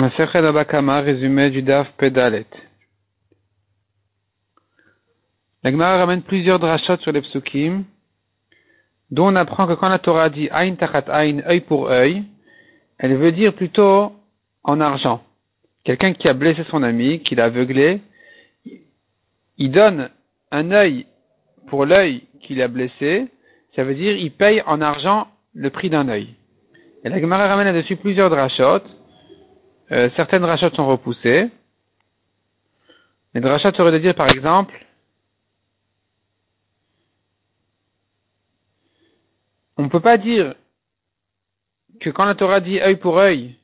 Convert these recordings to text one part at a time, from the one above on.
Masechet Abakama, résumé du Daf Pedalet. La Gemara ramène plusieurs drachot sur les psukim, dont on apprend que quand la Torah dit « Ain tachat ayin » œil pour œil, elle veut dire plutôt en argent. Quelqu'un qui a blessé son ami, qui l'a aveuglé, il donne un œil pour l'œil qu'il a blessé, ça veut dire il paye en argent le prix d'un œil. Et la Gemara ramène là-dessus plusieurs drachot. Certaines drachot sont repoussées. Les drachot seraient de dire par exemple, on ne peut pas dire que quand la Torah dit œil pour œil,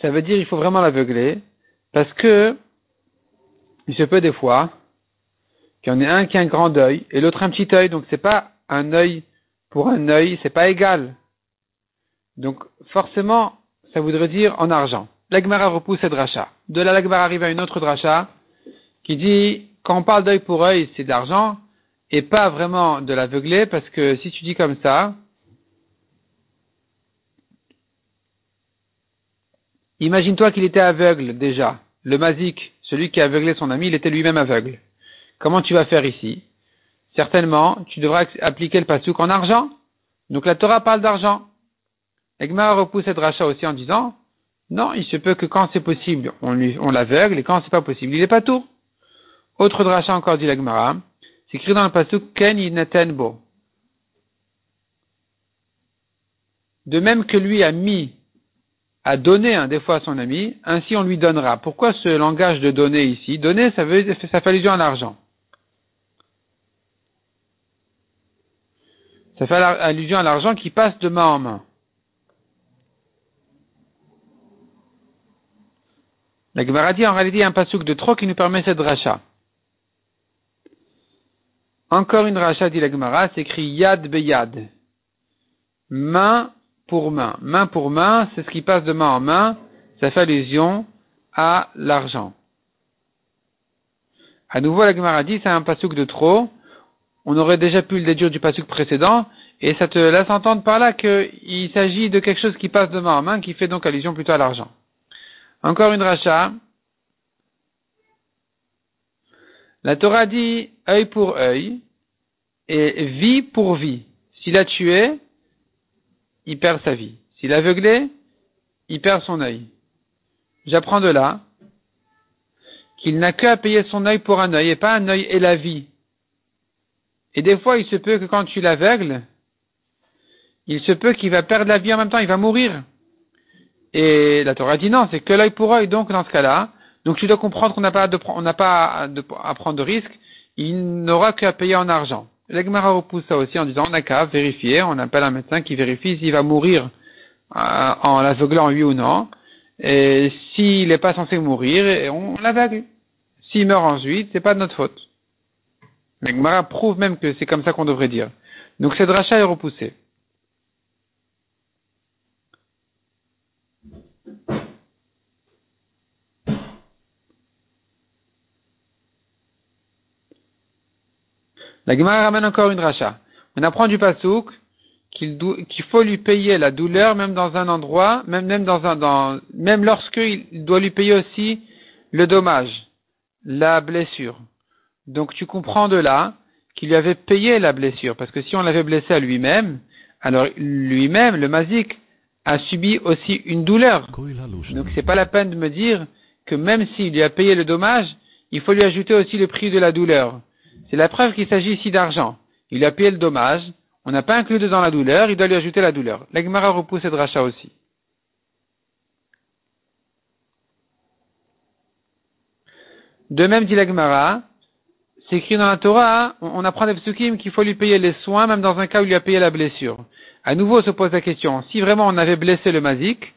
ça veut dire il faut vraiment l'aveugler, parce que il se peut des fois qu'il y en ait un qui a un grand œil et l'autre un petit œil, donc c'est pas un œil pour un œil, c'est pas égal. Donc forcément, ça voudrait dire en argent. La Gemara repousse cette dracha. De là, la Gemara arrive à une autre dracha qui dit quand on parle d'œil pour œil, c'est de l'argent et pas vraiment de l'aveugler, parce que si tu dis comme ça, imagine-toi qu'il était aveugle déjà. Le mazik, celui qui a aveuglé son ami, il était lui-même aveugle. Comment tu vas faire ici? Certainement, tu devras appliquer le passouk en argent. Donc la Torah parle d'argent. Egma repousse cette rachat aussi en disant non, il se peut que quand c'est possible, on l'aveugle, et quand c'est pas possible, il n'est pas tour. Autre drachat encore dit l'Egmara, c'est écrit dans le passouk Ken Yidnatenbo. De même que lui a donné des fois à son ami, ainsi on lui donnera. Pourquoi ce langage de donner ici? Donner, ça fait allusion à l'argent. Ça fait allusion à l'argent qui passe de main en main. La Gemara dit en réalité il y a un passouk de trop qui nous permet cette racha. Encore une racha, dit la Gemara, c'est écrit yad beyad. Main pour main. Main pour main, c'est ce qui passe de main en main. Ça fait allusion à l'argent. À nouveau, la Gemara dit, c'est un passouk de trop. On aurait déjà pu le déduire du passouk précédent. Et ça te laisse entendre par là qu'il s'agit de quelque chose qui passe de main en main, qui fait donc allusion plutôt à l'argent. Encore une racha. La Torah dit œil pour œil et vie pour vie. S'il a tué, il perd sa vie. S'il est aveuglé, il perd son œil. J'apprends de là qu'il n'a qu'à payer son œil pour un œil et pas un œil et la vie. Et des fois, il se peut que quand tu l'aveugles, il se peut qu'il va perdre la vie en même temps, il va mourir. Et la Torah dit non, c'est que l'œil pour œil, donc dans ce cas-là, donc tu dois comprendre qu'on n'a pas à prendre de risque, il n'aura qu'à payer en argent. La Gemara repousse ça aussi en disant on n'a qu'à vérifier, on appelle un médecin qui vérifie s'il va mourir en l'aveuglant oui ou non, et s'il n'est pas censé mourir, et on l'aveugle. S'il meurt ensuite, c'est pas de notre faute. La Gemara prouve même que c'est comme ça qu'on devrait dire. Donc cette rachat est repoussée. La Gemara ramène encore une racha. On apprend du passouk qu'il faut lui payer la douleur même dans un endroit, même lorsqu'il doit lui payer aussi le dommage, la blessure. Donc tu comprends de là qu'il lui avait payé la blessure, parce que si on l'avait blessé à lui-même, alors lui-même, le mazik, a subi aussi une douleur. Donc c'est pas la peine de me dire que même s'il lui a payé le dommage, il faut lui ajouter aussi le prix de la douleur. C'est la preuve qu'il s'agit ici d'argent. Il a payé le dommage, on n'a pas inclus dans la douleur, il doit lui ajouter la douleur. La Gemara repousse cette rachat aussi. De même, dit la Gemara, c'est écrit dans la Torah, on apprend des psukim qu'il faut lui payer les soins, même dans un cas où il lui a payé la blessure. À nouveau se pose la question, si vraiment on avait blessé le mazik,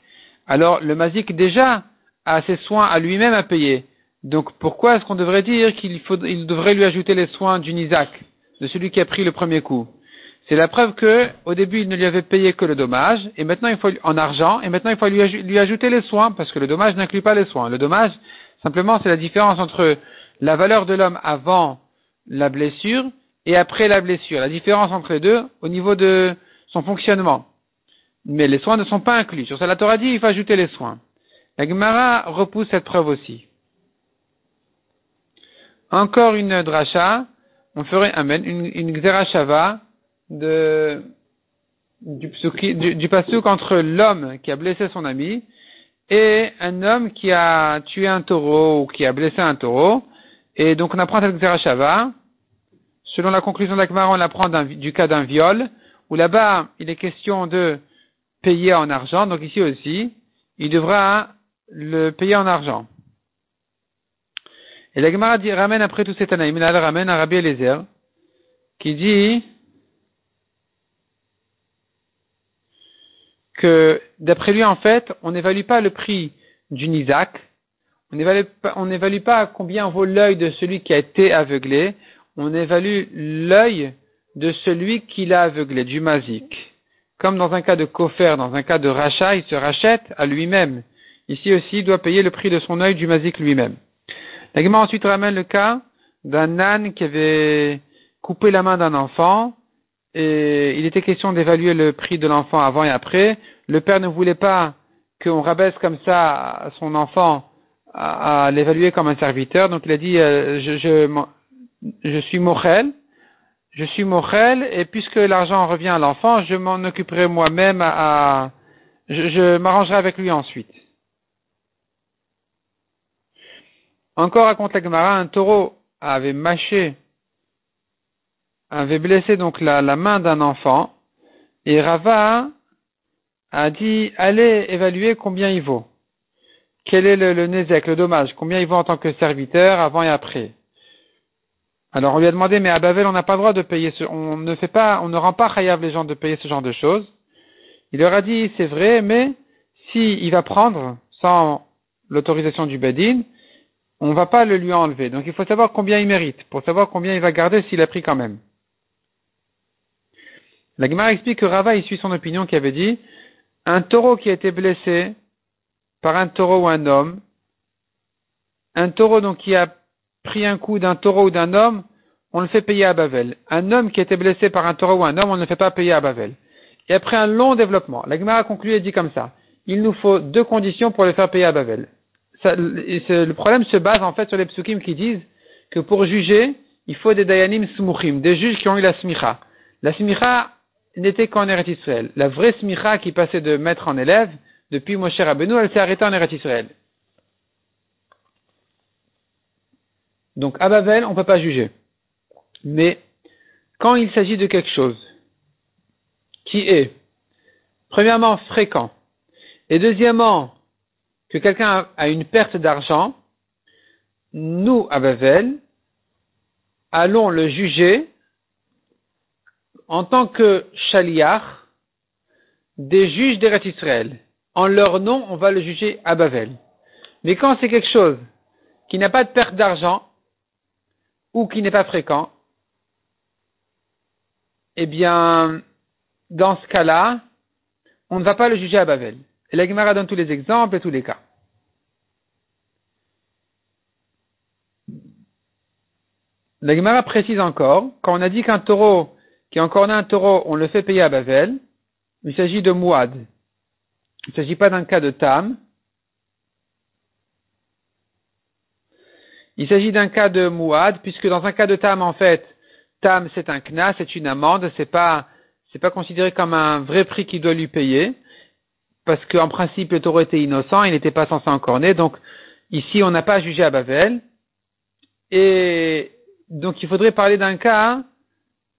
alors le mazik déjà a ses soins à lui-même à payer. Donc pourquoi est-ce qu'on devrait dire qu'il devrait lui ajouter les soins du Isaac, de celui qui a pris le premier coup? C'est la preuve que au début il ne lui avait payé que le dommage, et maintenant il faut en argent, et maintenant il faut lui ajouter les soins, parce que le dommage n'inclut pas les soins. Le dommage, simplement, c'est la différence entre la valeur de l'homme avant la blessure et après la blessure. La différence entre les deux au niveau de son fonctionnement. Mais les soins ne sont pas inclus. Sur ça, la Torah dit il faut ajouter les soins. La Gemara repousse cette preuve aussi. Encore une dracha, on ferait une xerashava du passouk entre l'homme qui a blessé son ami et un homme qui a tué un taureau ou qui a blessé un taureau. Et donc on apprend cette xerashava. Selon la conclusion de la Gemara, on l'apprend du cas d'un viol, où là-bas il est question de payer en argent, donc ici aussi, il devra le payer en argent. Et la Gemara ramène après tout cet anaïm, elle ramène à Rabbi Elézer, qui dit que, d'après lui, en fait, on n'évalue pas le prix d'une Isaac, on n'évalue pas combien vaut l'œil de celui qui a été aveuglé, on évalue l'œil de celui qui l'a aveuglé, du mazik. Comme dans un cas de kofer, dans un cas de racha, il se rachète à lui-même. Ici aussi, il doit payer le prix de son œil du mazik lui-même. La Gemara ensuite ramène le cas d'un âne qui avait coupé la main d'un enfant et il était question d'évaluer le prix de l'enfant avant et après. Le père ne voulait pas qu'on rabaisse comme ça son enfant à l'évaluer comme un serviteur, donc il a dit je suis mochel et puisque l'argent revient à l'enfant, je m'en occuperai moi-même je m'arrangerai avec lui ensuite. Encore raconte la Gemara, un taureau avait blessé donc la main d'un enfant, et Rava a dit, allez évaluer combien il vaut. Quel est le nézec, le dommage, combien il vaut en tant que serviteur avant et après. Alors on lui a demandé, mais à Babel on n'a pas le droit de payer, on ne rend pas chayav les gens de payer ce genre de choses. Il leur a dit, c'est vrai, mais si il va prendre sans l'autorisation du bedin, on ne va pas le lui enlever. Donc il faut savoir combien il mérite, pour savoir combien il va garder s'il a pris quand même. La Gemara explique que Rava y suit son opinion qui avait dit, un taureau qui a été blessé par un taureau ou un homme, un taureau donc qui a pris un coup d'un taureau ou d'un homme, on le fait payer à Babel. Un homme qui a été blessé par un taureau ou un homme, on ne le fait pas payer à Babel. Et après un long développement, la Gemara conclut et dit comme ça, il nous faut deux conditions pour le faire payer à Babel. Le problème se base en fait sur les psukim qui disent que pour juger, il faut des dayanim smuchim, des juges qui ont eu la smicha. La smicha n'était qu'en Eretz Israël. La vraie smicha qui passait de maître en élève, depuis Moshe Rabbeinu, elle s'est arrêtée en Eretz Israël. Donc à Babel, on ne peut pas juger. Mais quand il s'agit de quelque chose qui est, premièrement, fréquent, et deuxièmement, que quelqu'un a une perte d'argent, nous, à Babel, allons le juger en tant que chaliach des juges d'Eretz Israël. En leur nom, on va le juger à Babel. Mais quand c'est quelque chose qui n'a pas de perte d'argent ou qui n'est pas fréquent, eh bien, dans ce cas-là, on ne va pas le juger à Babel. Et la Gemara donne tous les exemples et tous les cas. La Gemara précise encore, quand on a dit qu'un taureau, qui est encore un taureau, on le fait payer à Babel, il s'agit de Mouad. Il ne s'agit pas d'un cas de Tam. Il s'agit d'un cas de Mouad, puisque dans un cas de Tam, en fait, Tam c'est un knas, c'est une amende, c'est pas considéré comme un vrai prix qu'il doit lui payer. Parce qu'en principe, le taureau était innocent, il n'était pas censé encorner, donc ici, on n'a pas jugé à Babel. Et donc, il faudrait parler d'un cas,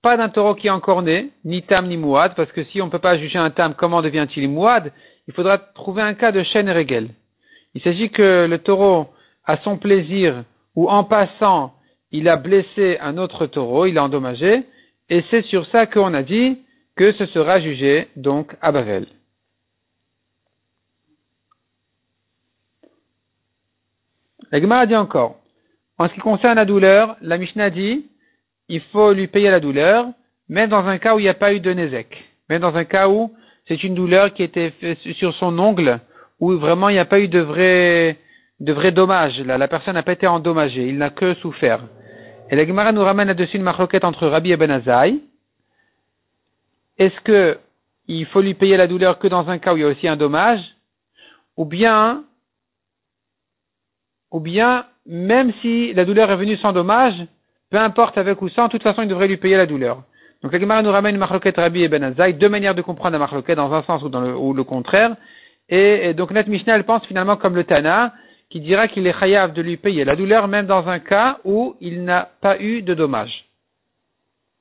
pas d'un taureau qui est encorné, ni tam ni mouad, parce que si on ne peut pas juger un tam, comment devient-il mouad? Il faudra trouver un cas de chêne et régel. Il s'agit que le taureau, à son plaisir, ou en passant, il a blessé un autre taureau, il l'a endommagé, et c'est sur ça qu'on a dit que ce sera jugé, donc, à Babel. La Gemara dit encore, en ce qui concerne la douleur, la Mishnah dit, il faut lui payer la douleur, même dans un cas où il n'y a pas eu de nézec, même dans un cas où c'est une douleur qui était sur son ongle, où vraiment il n'y a pas eu de vrai dommage, la personne n'a pas été endommagée, il n'a que souffert. Et la Gemara nous ramène là-dessus une Mahloket entre Rabbi et Ben Azaï. Est-ce que il faut lui payer la douleur que dans un cas où il y a aussi un dommage, ou bien ou bien même si la douleur est venue sans dommage, peu importe avec ou sans, de toute façon il devrait lui payer la douleur. Donc la Gemara nous ramène Mahloket, Rabbi et Ben Azai, deux manières de comprendre la Mahloket, dans un sens ou le contraire. Et donc notre Mishnah elle pense finalement comme le Tana, qui dira qu'il est chayav de lui payer la douleur même dans un cas où il n'a pas eu de dommage.